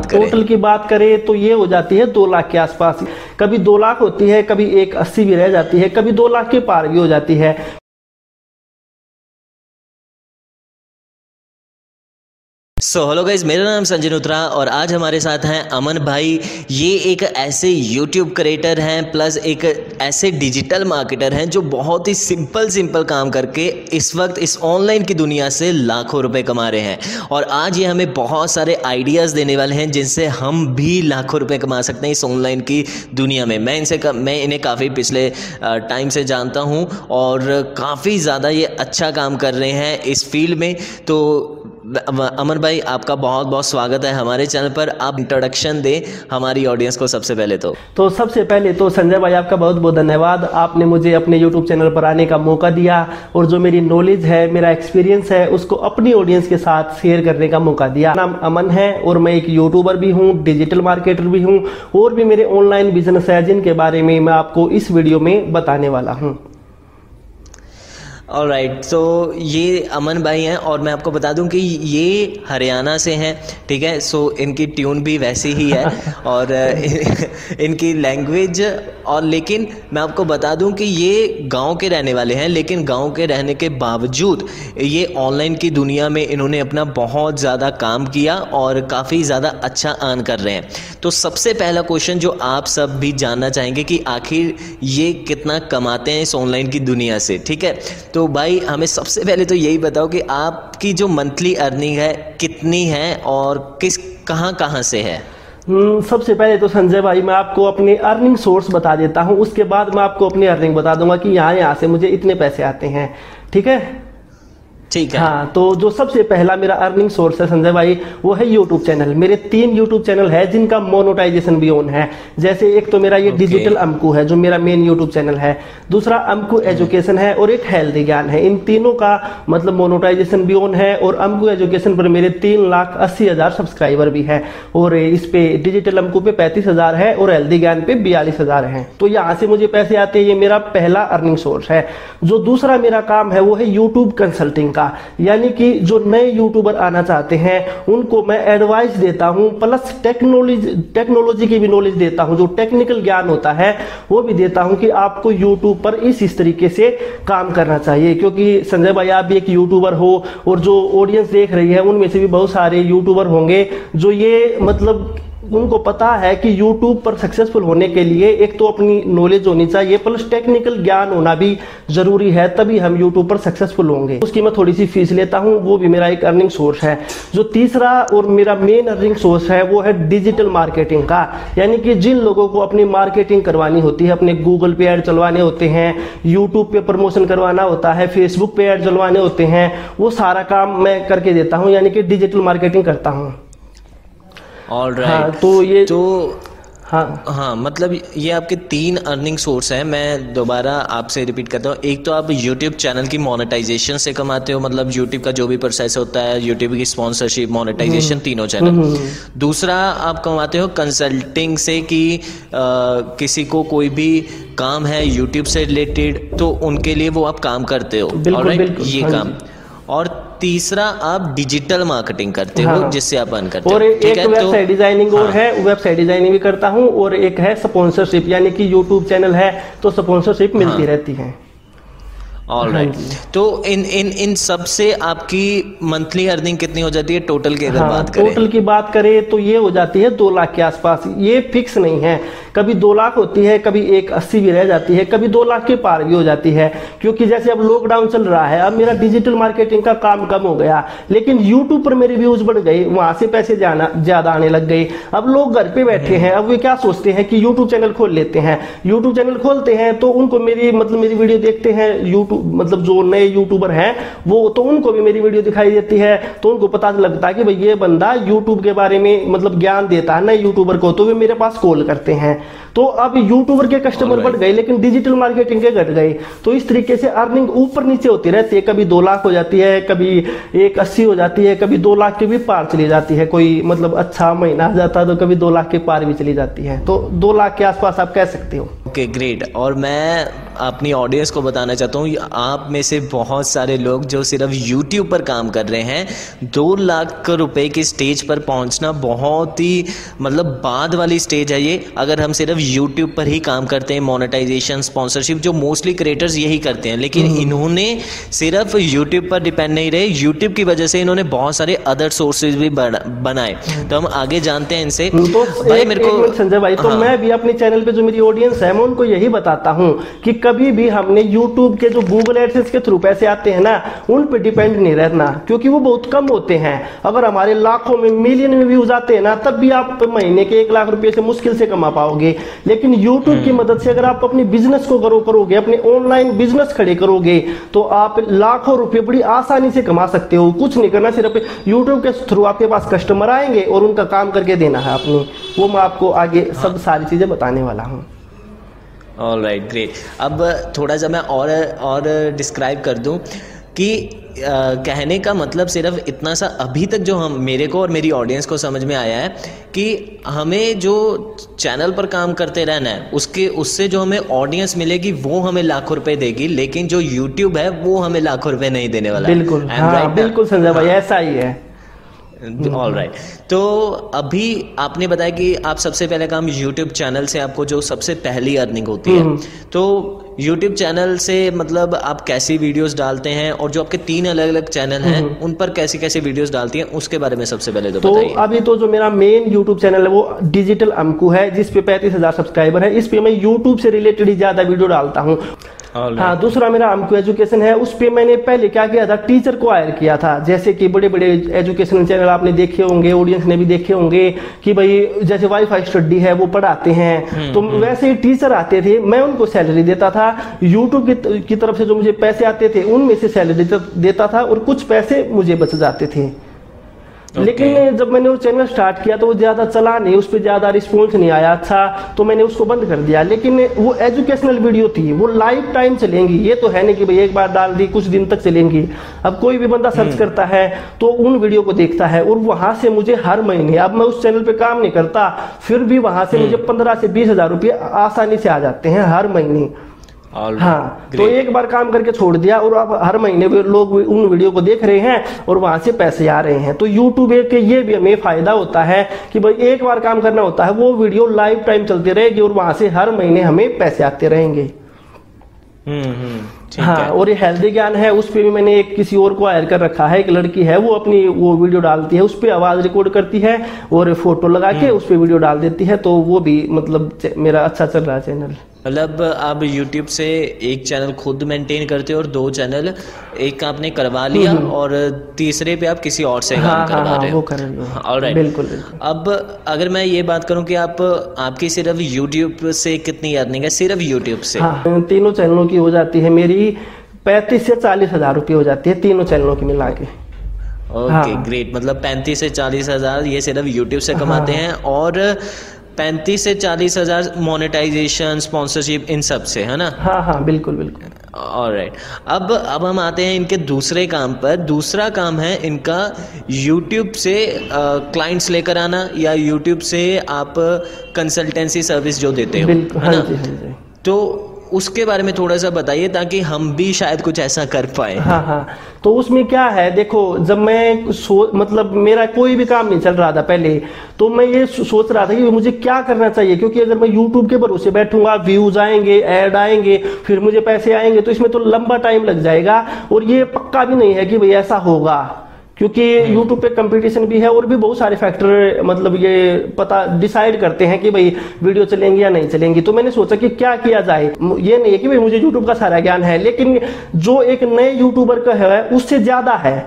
बात करें, टोटल की बात करें तो ये हो जाती है 2 लाख के आसपास। कभी 2 लाख होती है, कभी 180 भी रह जाती है, कभी 2 लाख के पार भी हो जाती है। सो हेलो गाइज, मेरा नाम संजय उत्रा और आज हमारे साथ हैं अमन भाई। ये एक ऐसे YouTube क्रिएटर हैं प्लस एक ऐसे डिजिटल मार्केटर हैं जो बहुत ही सिंपल काम करके इस वक्त इस ऑनलाइन की दुनिया से लाखों रुपए कमा रहे हैं। और आज ये हमें बहुत सारे आइडियाज़ देने वाले हैं जिनसे हम भी लाखों रुपए कमा सकते हैं इस ऑनलाइन की दुनिया में। मैं इन्हें काफ़ी पिछले टाइम से जानता हूँ और काफ़ी ज़्यादा ये अच्छा काम कर रहे हैं इस फील्ड में। तो अमन भाई, आपका बहुत बहुत स्वागत है हमारे चैनल पर। आप इंट्रोडक्शन दें हमारी ऑडियंस को सबसे पहले। तो सबसे पहले तो संजय भाई, आपका बहुत बहुत धन्यवाद। आपने मुझे अपने यूट्यूब चैनल पर आने का मौका दिया और जो मेरी नॉलेज है, मेरा एक्सपीरियंस है, उसको अपनी ऑडियंस के साथ शेयर करने का मौका दिया। नाम अमन है और मैं एक यूट्यूबर भी हूँ, डिजिटल मार्केटर भी हूँ और भी मेरे ऑनलाइन बिजनेस है जिनके बारे में मैं आपको इस वीडियो में बताने वाला हूँ। ऑलराइट, तो ये अमन भाई हैं और मैं आपको बता दूं कि ये हरियाणा से हैं, ठीक है। सो इनकी ट्यून भी वैसी ही है और इनकी लैंग्वेज, और लेकिन मैं आपको बता दूं कि ये गांव के रहने वाले हैं, लेकिन गांव के रहने के बावजूद ये ऑनलाइन की दुनिया में इन्होंने अपना बहुत ज़्यादा काम किया और काफ़ी ज़्यादा अच्छा अर्न कर रहे हैं। तो सबसे पहला क्वेश्चन जो आप सब भी जानना चाहेंगे कि आखिर ये कितना कमाते हैं इस ऑनलाइन की दुनिया से, ठीक है। तो भाई, हमें सबसे पहले तो यही बताओ कि आपकी जो मंथली अर्निंग है कितनी है और कहाँ से है। सबसे पहले तो संजय भाई, मैं आपको अपने अर्निंग सोर्स बता देता हूँ, उसके बाद मैं आपको अपनी अर्निंग बता दूंगा कि यहाँ से मुझे इतने पैसे आते हैं, ठीक है। ठीक है, हाँ। तो जो सबसे पहला मेरा अर्निंग सोर्स है संजय भाई, वो है यूट्यूब चैनल। मेरे 3 यूट्यूब चैनल है जिनका मोनेटाइजेशन भी ऑन है। जैसे एक तो मेरा ये डिजिटल अंकू है जो मेरा मेन यूट्यूब चैनल है, दूसरा अंकू एजुकेशन है और एक हेल्दी ज्ञान है। इन तीनों का मतलब मोनेटाइजेशन भी ऑन है और अंकू एजुकेशन पर मेरे 3,80,000 सब्सक्राइबर भी है और इस पे डिजिटल अंकू पे 35,000 है और हेल्दी ज्ञान पे 42,000 है। तो यहाँ से मुझे पैसे आते हैं, ये मेरा पहला अर्निंग सोर्स है। जो दूसरा मेरा काम है वो है यूट्यूब कंसल्टिंग, यानी कि जो नए यूट्यूबर आना चाहते हैं उनको मैं एडवाइस देता हूं, प्लस टेक्नोलॉजी की भी नॉलेज देता हूं, जो टेक्निकल ज्ञान होता है वो भी देता हूं कि आपको यूट्यूब पर इस तरीके से काम करना चाहिए। क्योंकि संजय भाई, आप भी एक यूट्यूबर हो और जो ऑडियंस देख रही है उनमें से भी बहुत सारे यूट्यूबर होंगे जो ये मतलब उनको पता है कि YouTube पर सक्सेसफुल होने के लिए एक तो अपनी नॉलेज होनी चाहिए, प्लस टेक्निकल ज्ञान होना भी जरूरी है, तभी हम YouTube पर सक्सेसफुल होंगे। उसकी मैं थोड़ी सी फीस लेता हूँ, वो भी मेरा एक अर्निंग सोर्स है। जो तीसरा और मेरा मेन अर्निंग सोर्स है वो है डिजिटल मार्केटिंग का, यानी कि जिन लोगों को अपनी मार्केटिंग करवानी होती है, अपने गूगल पे ऐड चलवाने होते हैं, यूट्यूब पे प्रमोशन करवाना होता है, फेसबुक पे ऐड चलवाने होते हैं, वो सारा काम मैं करके देता हूँ, यानी कि डिजिटल मार्केटिंग करता हूँ। ऑलराइट, हाँ, तो ये हाँ मतलब ये आपके 3 अर्निंग सोर्स हैं। मैं दोबारा आपसे रिपीट करता हूँ, एक तो आप यूट्यूब चैनल की मोनेटाइजेशन से कमाते हो, मतलब यूट्यूब का जो भी प्रोसेस होता है, यूट्यूब की स्पॉन्सरशिप, मोनेटाइजेशन, तीनों चैनल। दूसरा आप कमाते हो कंसल्टिंग से कि किसी को कोई भी काम है यूट्यूब से रिलेटेड तो उनके लिए वो आप काम करते हो, ऑलराइट, ये काम। और तीसरा आप डिजिटल मार्केटिंग करते हो, हाँ। जिससे आप अर्न करते हो। और एक वेबसाइट डिजाइनिंग और है, वेबसाइट डिजाइनिंग भी करता हूँ, और एक है स्पॉन्सरशिप, यानी कि यूट्यूब चैनल है तो स्पॉन्सरशिप मिलती रहती है। ऑलराइट, तो इन सब से आपकी मंथली अर्निंग कितनी हो जाती है टोटल की अगर बात करें? टोटल की बात करें तो ये हो जाती है 2 लाख के आसपास। ये फिक्स नहीं है, कभी 2 लाख होती है, कभी 180 भी रह जाती है, कभी 2 लाख के पार भी हो जाती है। क्योंकि जैसे अब लॉकडाउन चल रहा है, अब मेरा डिजिटल मार्केटिंग का काम कम हो गया, लेकिन यूट्यूब पर मेरे व्यूज बढ़ गए, वहाँ से पैसे ज़्यादा आने लग गए। अब लोग घर पे बैठे हैं, अब वे क्या सोचते हैं कि यूट्यूब चैनल खोल लेते हैं। यूट्यूब चैनल खोलते हैं तो उनको मेरी वीडियो देखते हैं, मतलब जो नए यूट्यूबर हैं वो, तो उनको भी मेरी वीडियो दिखाई देती है, तो उनको पता लगता है कि भाई ये बंदा यूट्यूब के बारे में मतलब ज्ञान देता है नए यूट्यूबर को, तो वे मेरे पास कॉल करते हैं। तो अब यूट्यूबर के कस्टमर बढ़ गए लेकिन डिजिटल मार्केटिंग के घट गए। तो इस तरीके से अर्निंग ऊपर नीचे होती रहती है, कभी 2 लाख हो जाती है, कभी 180 हो जाती है, कभी 2 लाख के भी पार चली जाती है। कोई मतलब अच्छा महीना आ जाता है तो कभी 2 लाख के पार भी चली जाती है। तो 2 लाख के आसपास आप कह सकते हो। Okay, great. और मैं अपनी ऑडियंस को बताना चाहता हूँ, आप में से बहुत सारे लोग जो सिर्फ यूट्यूब पर काम कर रहे हैं, 2 लाख रुपए के स्टेज पर पहुँचना बहुत ही मतलब बाद वाली स्टेज है ये। अगर हम सिर्फ यूट्यूब पर ही काम करते हैं, मोनेटाइजेशन, स्पॉन्सरशिप, जो मोस्टली क्रिएटर्स यही करते हैं, लेकिन इन्होंने सिर्फ यूट्यूब पर डिपेंड नहीं रहे, यूट्यूब की वजह से इन्होंने बहुत सारे अदर सोर्सेज भी बनाए। तो हम आगे जानते हैं इनसे। तो भाई मेरे को संजय भाई, तो मैं भी अपने चैनल पे जो मेरी ऑडियंस है मैं उनको यही बताता हूँ कि कभी भी हमने यूट्यूब के जो गूगल एडसेंस के थ्रू पैसे आते हैं ना, उन पे डिपेंड नहीं रहना, क्योंकि वो बहुत कम होते हैं। अगर हमारे लाखों में, मिलियन में व्यूज आते हैं ना, तब भी आप महीने के 1 लाख रुपए से मुश्किल से कमा पाओगे। लेकिन यूट्यूब की मदद से अगर आप अपने बिजनेस को ग्रो करोगे, अपने ऑनलाइन बिजनेस खड़े करोगे, तो आप लाखों रुपए बड़ी आसानी से कमा सकते हो। कुछ नहीं करना, सिर्फ यूट्यूब के थ्रू आपके पास कस्टमर आएंगे और उनका काम करके देना है आपने। वो मैं आपको आगे सब सारी चीजें बताने वाला हूँ। All right, great. अब थोड़ा सा मैं और डिस्क्राइब कर दूँ कि कहने का मतलब सिर्फ इतना सा अभी तक जो हम, मेरे को और मेरी ऑडियंस को समझ में आया है कि हमें जो चैनल पर काम करते रहना है, उससे जो हमें ऑडियंस मिलेगी वो हमें लाखों रुपए देगी, लेकिन जो यूट्यूब है वो हमें लाखों रुपए नहीं देने वाला। बिल्कुल, हाँ, बिल्कुल संजय भाई, ऐसा ही है। ऑल राइट तो अभी आपने बताया कि आप सबसे पहले काम YouTube चैनल से, आपको जो सबसे पहली अर्निंग होती है, तो YouTube चैनल से मतलब आप कैसी वीडियोस डालते हैं, और जो आपके 3 अलग अलग चैनल हैं उन पर कैसी कैसी वीडियोस डालती हैं, उसके बारे में सबसे पहले तो बताइए। अभी तो जो मेरा मेन YouTube चैनल है वो डिजिटल अंकू है, जिसपे 35,000 सब्सक्राइबर है। इस पे मैं YouTube से रिलेटेड ही ज्यादा वीडियो डालता हूँ। हाँ, दूसरा मेरा अंकू एजुकेशन है। उस पर मैंने पहले क्या किया था, टीचर को हायर किया था। जैसे कि बड़े बड़े एजुकेशनल चैनल आपने देखे होंगे, ऑडियंस ने भी देखे होंगे कि भाई जैसे वाईफाई स्टडी है, वो पढ़ाते हैं, तो वैसे ही टीचर आते थे, मैं उनको सैलरी देता था। यूट्यूब की तरफ से जो मुझे पैसे आते थे उनमें से सैलरी देता था और कुछ पैसे मुझे बच जाते थे। लेकिन जब मैंने वो चैनल स्टार्ट किया तो वो ज़्यादा चला नहीं, उस पर ज़्यादा रिस्पॉन्स नहीं आया अच्छा, तो मैंने उसको बंद कर दिया। लेकिन वो एजुकेशनल वीडियो थी, वो लाइफ टाइम चलेंगी। ये तो है नहीं कि भाई एक बार डाल दी कुछ दिन तक चलेंगी। अब कोई भी बंदा सर्च करता है तो उन वीडियो को देखता है, और वहाँ से मुझे हर महीने, अब मैं उस चैनल पर काम नहीं करता, फिर भी वहाँ से मुझे 15,000 से 20,000 रुपये आसानी से आ जाते हैं हर महीने। हाँ, तो एक बार काम करके छोड़ दिया और अब हर महीने लोग उन वीडियो को देख रहे हैं और वहां से पैसे आ रहे हैं। तो यूट्यूब के ये भी हमें फायदा होता है कि भाई एक बार काम करना होता है, वो वीडियो लाइफ टाइम चलती रहेगी और वहां से हर महीने हमें पैसे आते रहेंगे। हाँ, और ये हेल्दी ज्ञान है, उस पर भी मैंने एक किसी और को हायर कर रखा है। एक लड़की है, वो अपनी वो वीडियो डालती है, उस पर आवाज रिकॉर्ड करती है और फोटो लगा के उस पर वीडियो डाल देती है। तो वो भी मतलब मेरा अच्छा चल रहा है चैनल। मतलब आप YouTube से एक चैनल खुद मेंटेन करते हो और 2 चैनल, एक आपने करवा लिया और तीसरे पे आप किसी और से काम करवा रहे हो। ऑलराइट, बिल्कुल। अब अगर मैं ये बात करूं कि आपकी सिर्फ YouTube से कितनी अर्निंग है? सिर्फ YouTube से तीनों चैनलों की हो जाती है मेरी 35,000 से 40,000 रुपये हो जाती है, तीनों चैनलों की मिला के। Okay, great. मतलब 35,000 से 40,000 ये सिर्फ YouTube से कमाते हैं, और 35,000 से 40,000 मोनेटाइजेशन, स्पॉन्सरशिप, इन सब से, है ना? हाँ हाँ, बिल्कुल बिल्कुल। ऑलराइट, अब हम आते हैं इनके दूसरे काम पर। दूसरा काम है इनका यूट्यूब से क्लाइंट्स लेकर आना, या यूट्यूब से आप कंसल्टेंसी सर्विस जो देते हो, है ना? तो उसके बारे में थोड़ा सा बताइए, ताकि हम भी शायद कुछ ऐसा कर पाए। हाँ हाँ, तो उसमें क्या है, देखो जब मैं मतलब मेरा कोई भी काम नहीं चल रहा था पहले, तो मैं ये सोच रहा था कि मुझे क्या करना चाहिए, क्योंकि अगर मैं यूट्यूब के भरोसे बैठूंगा, व्यूज आएंगे, ऐड आएंगे, फिर मुझे पैसे आएंगे, तो इसमें तो लंबा टाइम लग जाएगा, और ये पक्का भी नहीं है कि भाई ऐसा होगा, क्योंकि YouTube पे कंपटीशन भी है और भी बहुत सारे फैक्टर मतलब ये पता डिसाइड करते हैं कि भाई वीडियो चलेंगी या नहीं चलेंगी। तो मैंने सोचा कि क्या किया जाए। ये नहीं है कि भाई मुझे YouTube का सारा ज्ञान है, लेकिन जो एक नए यूट्यूबर का है उससे ज़्यादा है,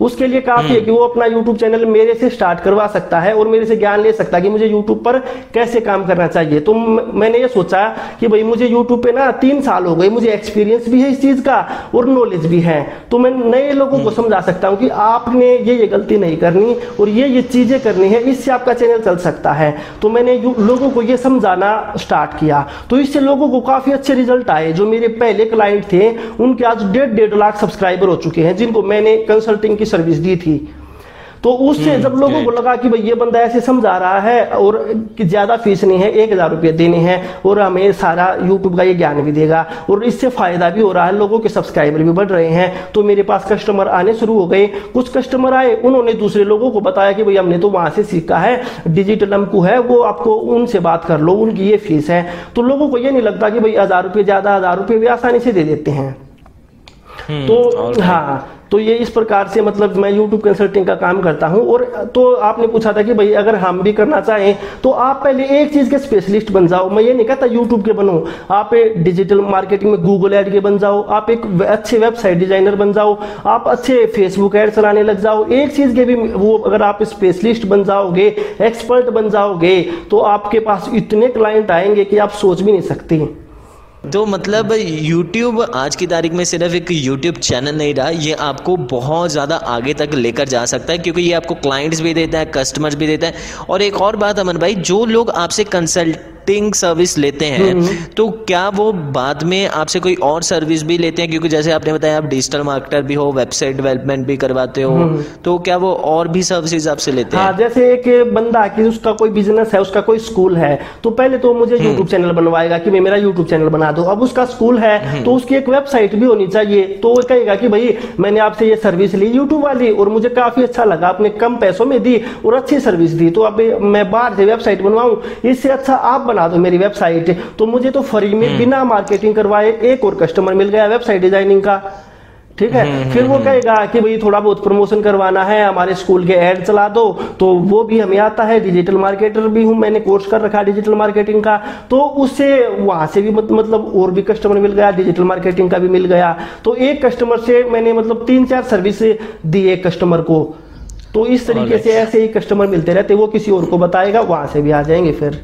उसके लिए काफ़ी है कि वो अपना YouTube चैनल मेरे से स्टार्ट करवा सकता है और मेरे से ज्ञान ले सकता है कि मुझे YouTube पर कैसे काम करना चाहिए। तो मैंने ये सोचा कि भाई मुझे YouTube पे ना 3 साल हो गए, मुझे एक्सपीरियंस भी है इस चीज़ का और नॉलेज भी है, तो मैं नए लोगों को समझा सकता हूँ कि आपने ये गलती नहीं करनी और ये चीज़ें करनी है, इससे आपका चैनल चल सकता है। तो मैंने लोगों को ये समझाना स्टार्ट किया, तो इससे लोगों को काफ़ी अच्छे रिजल्ट आए। जो मेरे पहले क्लाइंट थे उनके आज 1.5 लाख सब्सक्राइबर हो चुके हैं, जिनको मैंने कंसल्टिंग सर्विस दी थी। तो उससे जब लोगों को लगा कि भाई ये बंदा ऐसे समझा रहा है और कि ज्यादा फीस नहीं है, 1000 रुपये देने हैं और हमें सारा यूट्यूब का ये ज्ञान भी देगा और इससे फायदा भी हो रहा है, लोगों के सब्सक्राइबर भी बढ़ रहे हैं, तो मेरे पास कस्टमर आने शुरू हो गए। कुछ कस्टमर आए, उन्होंने दूसरे लोगों को बताया कि भाई हमने तो वहां से सीखा है, डिजिटल अंकू है, वो आपको उनसे बात कर लो, उनकी ये फीस है। तो लोगों को ये नहीं लगता कि भाई 1000 रुपये ज्यादा, 1000 रुपये भी आसानी से दे देते हैं। तो हाँ, तो ये इस प्रकार से मतलब मैं YouTube कंसल्टिंग का काम करता हूँ। और तो आपने पूछा था कि भाई अगर हम भी करना चाहें तो आप पहले एक चीज़ के स्पेशलिस्ट बन जाओ। मैं ये नहीं कहता YouTube के बनो, आप डिजिटल मार्केटिंग में Google ऐड के बन जाओ, आप एक अच्छे वेबसाइट डिजाइनर बन जाओ, आप अच्छे फेसबुक ऐड चलाने लग जाओ, एक चीज़ के भी वो अगर आप स्पेशलिस्ट बन जाओगे, एक्सपर्ट बन जाओगे, तो आपके पास इतने क्लाइंट आएंगे कि आप सोच भी नहीं सकते। तो मतलब YouTube आज की तारीख में सिर्फ एक YouTube चैनल नहीं रहा, ये आपको बहुत ज़्यादा आगे तक लेकर जा सकता है, क्योंकि ये आपको क्लाइंट्स भी देता है, कस्टमर्स भी देता है। और एक और बात अमन भाई, जो लोग आपसे कंसल्टिंग सर्विस लेते हैं, तो क्या वो बाद में आपसे कोई और सर्विस भी लेते हैं? क्योंकि जैसे आपने बताया आप डिजिटल मार्केटर भी हो, वेबसाइट डेवलपमेंट भी करवाते हो, तो क्या वो और भी सर्विसेज आपसे लेते हैं? हाँ, जैसे एक बंदा कि उसका कोई बिजनेस है, उसका कोई स्कूल है, तो पहले तो मुझे यूट्यूब चैनल बनवाएगा कि मैं मेरा यूट्यूब चैनल बना दो। अब उसका स्कूल है तो उसकी एक वेबसाइट भी होनी चाहिए, तो वो कहेगा कि भाई मैंने आपसे ये सर्विस ली यूट्यूब वाली और मुझे काफी अच्छा लगा, आपने कम पैसों में दी और अच्छी सर्विस दी, तो अब मैं बाहर से वेबसाइट बनवाऊं, इससे अच्छा आप बना दो मेरी वेबसाइट। तो मुझे तो फ्री में बिना मार्केटिंग करवाए एक और कस्टमर मिल गया वेबसाइट डिजाइनिंग का, ठीक है। फिर वो कहेगा कि भाई थोड़ा बहुत प्रमोशन करवाना है, हमारे स्कूल के ऐड चला दो, तो वो भी हमें आता है, डिजिटल मार्केटर भी हूँ, मैंने कोर्स कर रखा है डिजिटल मार्केटिंग का, तो उससे वहाँ से भी मतलब और भी कस्टमर मिल गया, डिजिटल मार्केटिंग का भी मिल गया। तो एक कस्टमर से मैंने मतलब 3-4 सर्विस दी एक कस्टमर को। तो इस तरीके से ऐसे ही कस्टमर मिलते रहते, वो किसी और को बताएगा, वहाँ से भी आ जाएंगे फिर।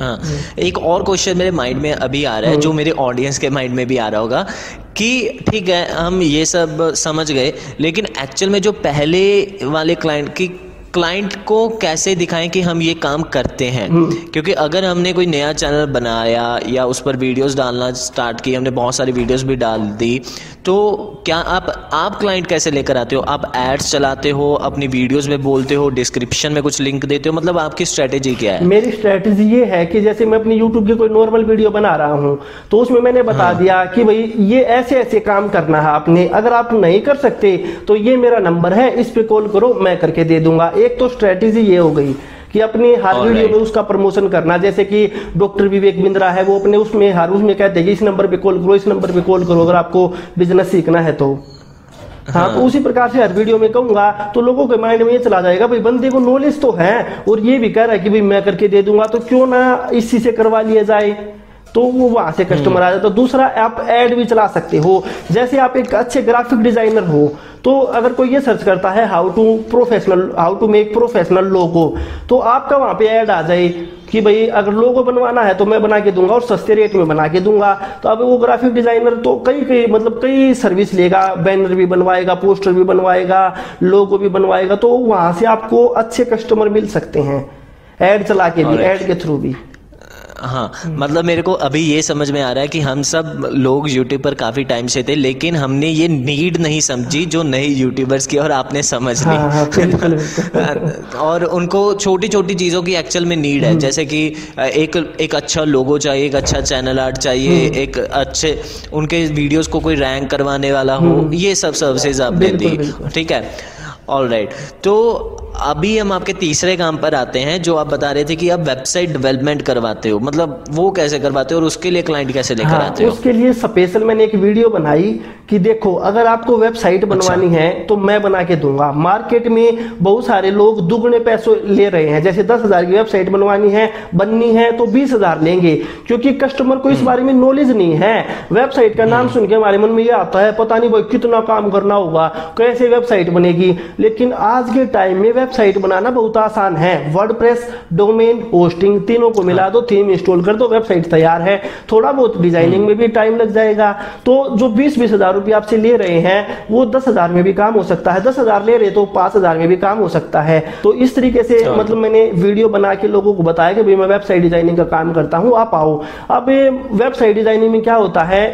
हाँ, एक और क्वेश्चन मेरे माइंड में अभी आ रहा है, जो मेरे ऑडियंस के माइंड में भी आ रहा होगा कि ठीक है हम ये सब समझ गए, लेकिन एक्चुअल में जो पहले वाले क्लाइंट को कैसे दिखाएं कि हम ये काम करते हैं? क्योंकि अगर हमने कोई नया चैनल बनाया या उस पर वीडियोस डालना स्टार्ट की, हमने बहुत सारी वीडियोस भी डाल दी, तो क्या आप क्लाइंट कैसे लेकर आते हो? आप एड्स चलाते हो, अपनी वीडियोस में बोलते हो, डिस्क्रिप्शन में कुछ लिंक देते हो, मतलब आपकी स्ट्रेटेजी क्या है? मेरी स्ट्रेटेजी ये है कि जैसे मैं अपनी यूट्यूब की कोई नॉर्मल वीडियो बना रहा हूँ, तो उसमें मैंने बता दिया कि भाई ये ऐसे ऐसे काम करना है आपने, अगर आप नहीं कर सकते तो ये मेरा नंबर है, इस पर कॉल करो, मैं करके दे दूंगा। एक तो स्ट्रेटेजी ये हो गई कि अपनी हर वीडियो में उसका प्रमोशन करना, जैसे कि डॉक्टर विवेक बिंद्रा है, वो अपने उसमें हर उसमें कहते हैं कि इस नंबर पे कॉल करो, इस नंबर पे कॉल करो, अगर आपको बिजनेस सीखना है तो। हाँ, तो उसी प्रकार से हर वीडियो में कहूंगा तो लोगों के माइंड में ये चला जाएगा भाई बंदे को नॉलेज तो है और ये भी कह रहा है कि भाई मैं करके दे दूंगा, तो क्यों ना इसी से करवा लिया जाए, तो वो वहां से कस्टमर आ जाता। दूसरा, आप ऐड भी चला सकते हो, जैसे आप एक अच्छे ग्राफिक डिजाइनर हो, तो अगर कोई ये सर्च करता है how to make professional logo, तो आपका वहाँ पे ऐड आ जाए कि भाई अगर लोगो बनवाना है तो मैं बना के दूंगा और सस्ते रेट में बना के दूंगा। तो अब वो ग्राफिक डिजाइनर तो कई सर्विस लेगा, बैनर भी बनवाएगा, पोस्टर भी बनवाएगा, लोगो भी बनवाएगा, तो वहाँ से आपको अच्छे कस्टमर मिल सकते हैं ऐड चला के भी, ऐड के थ्रू भी। हाँ, मतलब मेरे को अभी ये समझ में आ रहा है कि हम सब लोग YouTube पर काफ़ी टाइम से थे, लेकिन हमने ये नीड नहीं समझी जो नए यूट्यूबर्स की, और आपने समझ ली। और उनको छोटी छोटी चीज़ों की एक्चुअल में नीड है, जैसे कि एक अच्छा लोगो चाहिए, एक अच्छा चैनल आर्ट चाहिए, एक अच्छे उनके वीडियोस को कोई रैंक करवाने वाला हो, ये सब सर्विसेज आप दे दी, ठीक है। ऑलराइट, तो अभी हम आपके तीसरे काम पर आते हैं, जो आप बता रहे थे कि आप वेबसाइट डेवलपमेंट करवाते हो, मतलब वो कैसे करवाते हो और उसके लिए क्लाइंट कैसे लेकर आते हो? उसके लिए स्पेशल मैंने एक वीडियो बनाई कि देखो अगर आपको वेबसाइट बनवानी है तो मैं बना के दूंगा। मार्केट में बहुत सारे लोग दुगने पैसों ले रहे हैं, जैसे 10,000 की वेबसाइट बननी है तो 20,000 लेंगे, क्योंकि कस्टमर को इस बारे में नॉलेज नहीं है। वेबसाइट का नाम सुन के हमारे मन में ये आता है पता नहीं भाई कितना काम करना होगा, कैसे वेबसाइट बनेगी, लेकिन आज के टाइम में वेबसाइट बनाना बहुत आसान है। वर्डप्रेस, डोमेन, होस्टिंग तीनों को मिला दो, थीम इंस्टॉल कर दो, वेबसाइट तैयार है। थोड़ा बहुत डिजाइनिंग में भी टाइम लग जाएगा, तो जो 20-20 हजार रुपये आपसे ले रहे हैं वो 10 हजार में भी काम हो सकता है, 10 हजार ले रहे तो 5 हजार में भी काम हो सकता है। तो इस तरीके से मतलब मैंने वीडियो बना के लोगों को बताया कि भाई मैं वेबसाइट डिजाइनिंग का काम करता हूँ, आप आओ। अब वेबसाइट डिजाइनिंग में क्या होता है,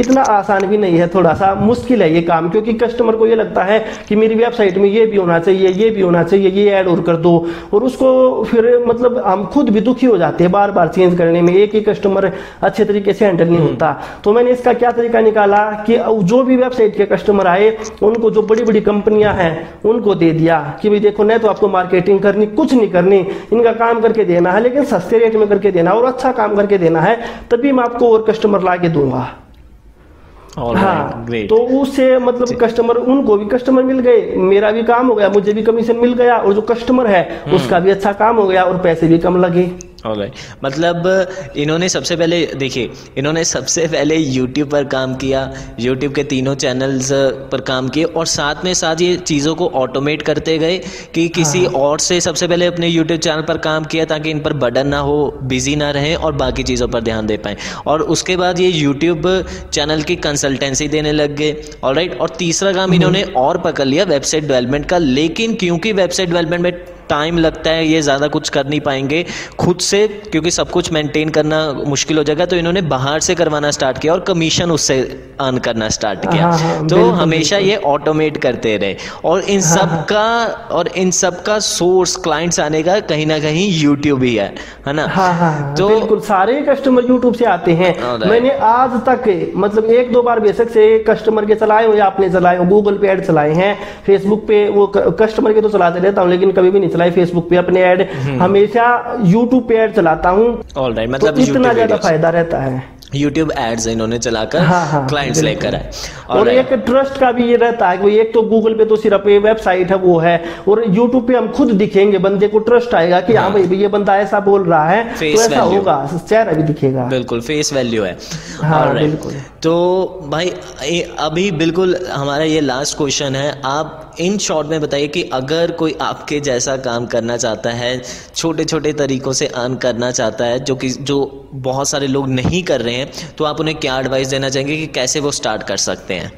इतना आसान भी नहीं है, थोड़ा सा मुश्किल है ये काम, क्योंकि कस्टमर को ये लगता है कि मेरी वेबसाइट में ये भी होना चाहिए, ये भी होना चाहिए, ये ऐड और कर दो, और उसको फिर मतलब हम खुद भी दुखी हो जाते हैं बार बार चेंज करने में, एक ही कस्टमर अच्छे तरीके से हैंडल नहीं होता। तो मैंने इसका क्या तरीका निकाला कि जो भी वेबसाइट के कस्टमर आए उनको जो बड़ी बड़ी कंपनियां हैं उनको दे दिया कि भाई देखो, नहीं तो आपको मार्केटिंग करनी, कुछ नहीं करनी, इनका काम करके देना है, लेकिन सस्ते रेट में करके देना है और अच्छा काम करके देना है, तभी मैं आपको और कस्टमर ला के दूंगा। हाँ, तो उससे मतलब कस्टमर, उनको भी कस्टमर मिल गए, मेरा भी काम हो गया, मुझे भी कमीशन मिल गया, और जो कस्टमर है उसका भी अच्छा काम हो गया और पैसे भी कम लगे। मतलब इन्होंने सबसे पहले देखिए, इन्होंने सबसे पहले YouTube पर काम किया, YouTube के तीनों चैनल्स पर काम किए, और साथ में साथ ये चीज़ों को ऑटोमेट करते गए कि किसी और से सबसे पहले अपने YouTube चैनल पर काम किया ताकि इन पर बर्डन ना हो, बिजी ना रहें और बाकी चीज़ों पर ध्यान दे पाएँ। और उसके बाद ये YouTube चैनल की कंसल्टेंसी देने लग गए। ऑलराइट, और तीसरा काम इन्होंने और पकड़ लिया वेबसाइट डेवलपमेंट का, लेकिन क्योंकि वेबसाइट डेवलपमेंट में टाइम लगता है, ये ज़्यादा कुछ कर नहीं पाएंगे खुद से, क्योंकि सब कुछ मेंटेन करना मुश्किल हो जाएगा, तो इन्होंने बाहर से करवाना स्टार्ट किया और कमीशन उससे अर्न करना स्टार्ट किया। तो हमेशा ये ऑटोमेट करते रहे, और इन सब का सोर्स, क्लाइंट्स आने का कहीं ना कहीं यूट्यूब ही है ना। तो बिल्कुल सारे कस्टमर यूट्यूब से आते हैं। मैंने आज तक मतलब 1-2 बार बेशक से कस्टमर के चलाए हो या आपने चलाए हो, गूगल पे ऐड चलाए हैं, फेसबुक पे वो कस्टमर के तो चलाते रहता हूँ, लेकिन कभी भी नहीं फेसबुक पे अपने ऐड, हमेशा यूट्यूब पे ऐड चलाता हूँ। ऑलराइट, मतलब इतना ज्यादा फायदा रहता है YouTube एड्स इन्होंने चलाकर क्लाइंट्स लेकर आए। और एक ट्रस्ट का भी ये रहता है कि एक तो Google पे तो सिर्फ ये वेबसाइट है वो है, और YouTube पे हम खुद दिखेंगे, बंदे को ट्रस्ट आएगा कि हाँ भाई ये बंदा ऐसा बोल रहा है, तो ऐसा होगा, चेहरा भी दिखेगा, बिल्कुल फेस वैल्यू है। बिल्कुल। तो भाई अभी बिल्कुल हमारा ये लास्ट क्वेश्चन है, आप इन शॉर्ट में बताइए कि अगर कोई आपके जैसा काम करना चाहता है, छोटे छोटे तरीकों से अर्न करना चाहता है, जो कि बहुत सारे लोग नहीं कर रहे हैं, तो आप उन्हें क्या एडवाइस देना चाहेंगे कि कैसे वो स्टार्ट कर सकते हैं?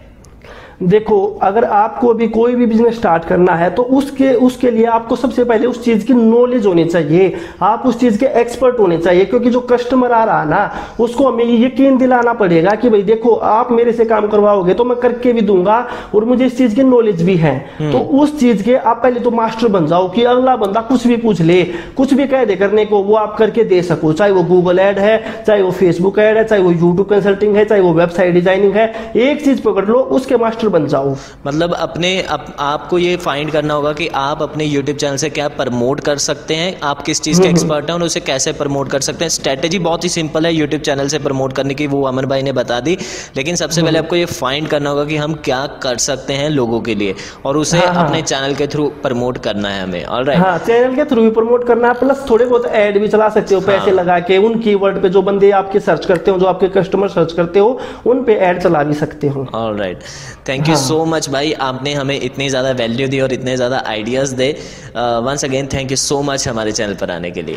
देखो, अगर आपको भी कोई भी बिजनेस स्टार्ट करना है तो उसके लिए आपको सबसे पहले उस चीज़ की नॉलेज होनी चाहिए, आप उस चीज़ के एक्सपर्ट होने चाहिए, क्योंकि जो कस्टमर आ रहा ना उसको हमें यकीन दिलाना पड़ेगा कि भाई देखो, आप मेरे से काम करवाओगे तो मैं करके भी दूंगा और मुझे इस चीज़ की नॉलेज भी है। तो उस चीज़ के आप पहले तो मास्टर बन जाओ कि अगला बंदा कुछ भी पूछ ले, कुछ भी कह दे करने को, वो आप करके दे सको, चाहे वो गूगल ऐड है, चाहे वो फेसबुक ऐड है, चाहे वो यूट्यूब कंसल्टिंग है, चाहे वो वेबसाइट डिजाइनिंग है, एक चीज़ पकड़ लो, उसके मास्टर बन जाओ। मतलब अपने आपको ये फाइंड करना होगा कि आप अपने YouTube चैनल से क्या प्रमोट कर सकते हैं, आप किस चीज़ के एक्सपर्ट हैं और उसे कैसे प्रमोट कर सकते हैं। स्ट्रेटेजी बहुत ही सिंपल है YouTube चैनल से प्रमोट करने की, वो अमन भाई ने बता दी, लेकिन सबसे पहले आपको ये फाइंड करना होगा कि हम क्या कर सकते हैं लोगों के लिए, और उसे अपने चैनल के थ्रू प्रमोट करना है हमें। ऑलराइट, चैनल के थ्रू भी प्रमोट करना है, प्लस थोड़े बहुत ऐड भी चला सकते हो पैसे लगा के, उन कीवर्ड पे जो बंदे आपके सर्च करते हो, जो आपके कस्टमर सर्च करते हो, उन पे ऐड चला भी सकते हो। Alright, thank you so much भाई, आपने हमें इतनी ज़्यादा वैल्यू दी और इतने ज़्यादा आइडियाज़ दे। Once again thank you so much हमारे चैनल पर आने के लिए।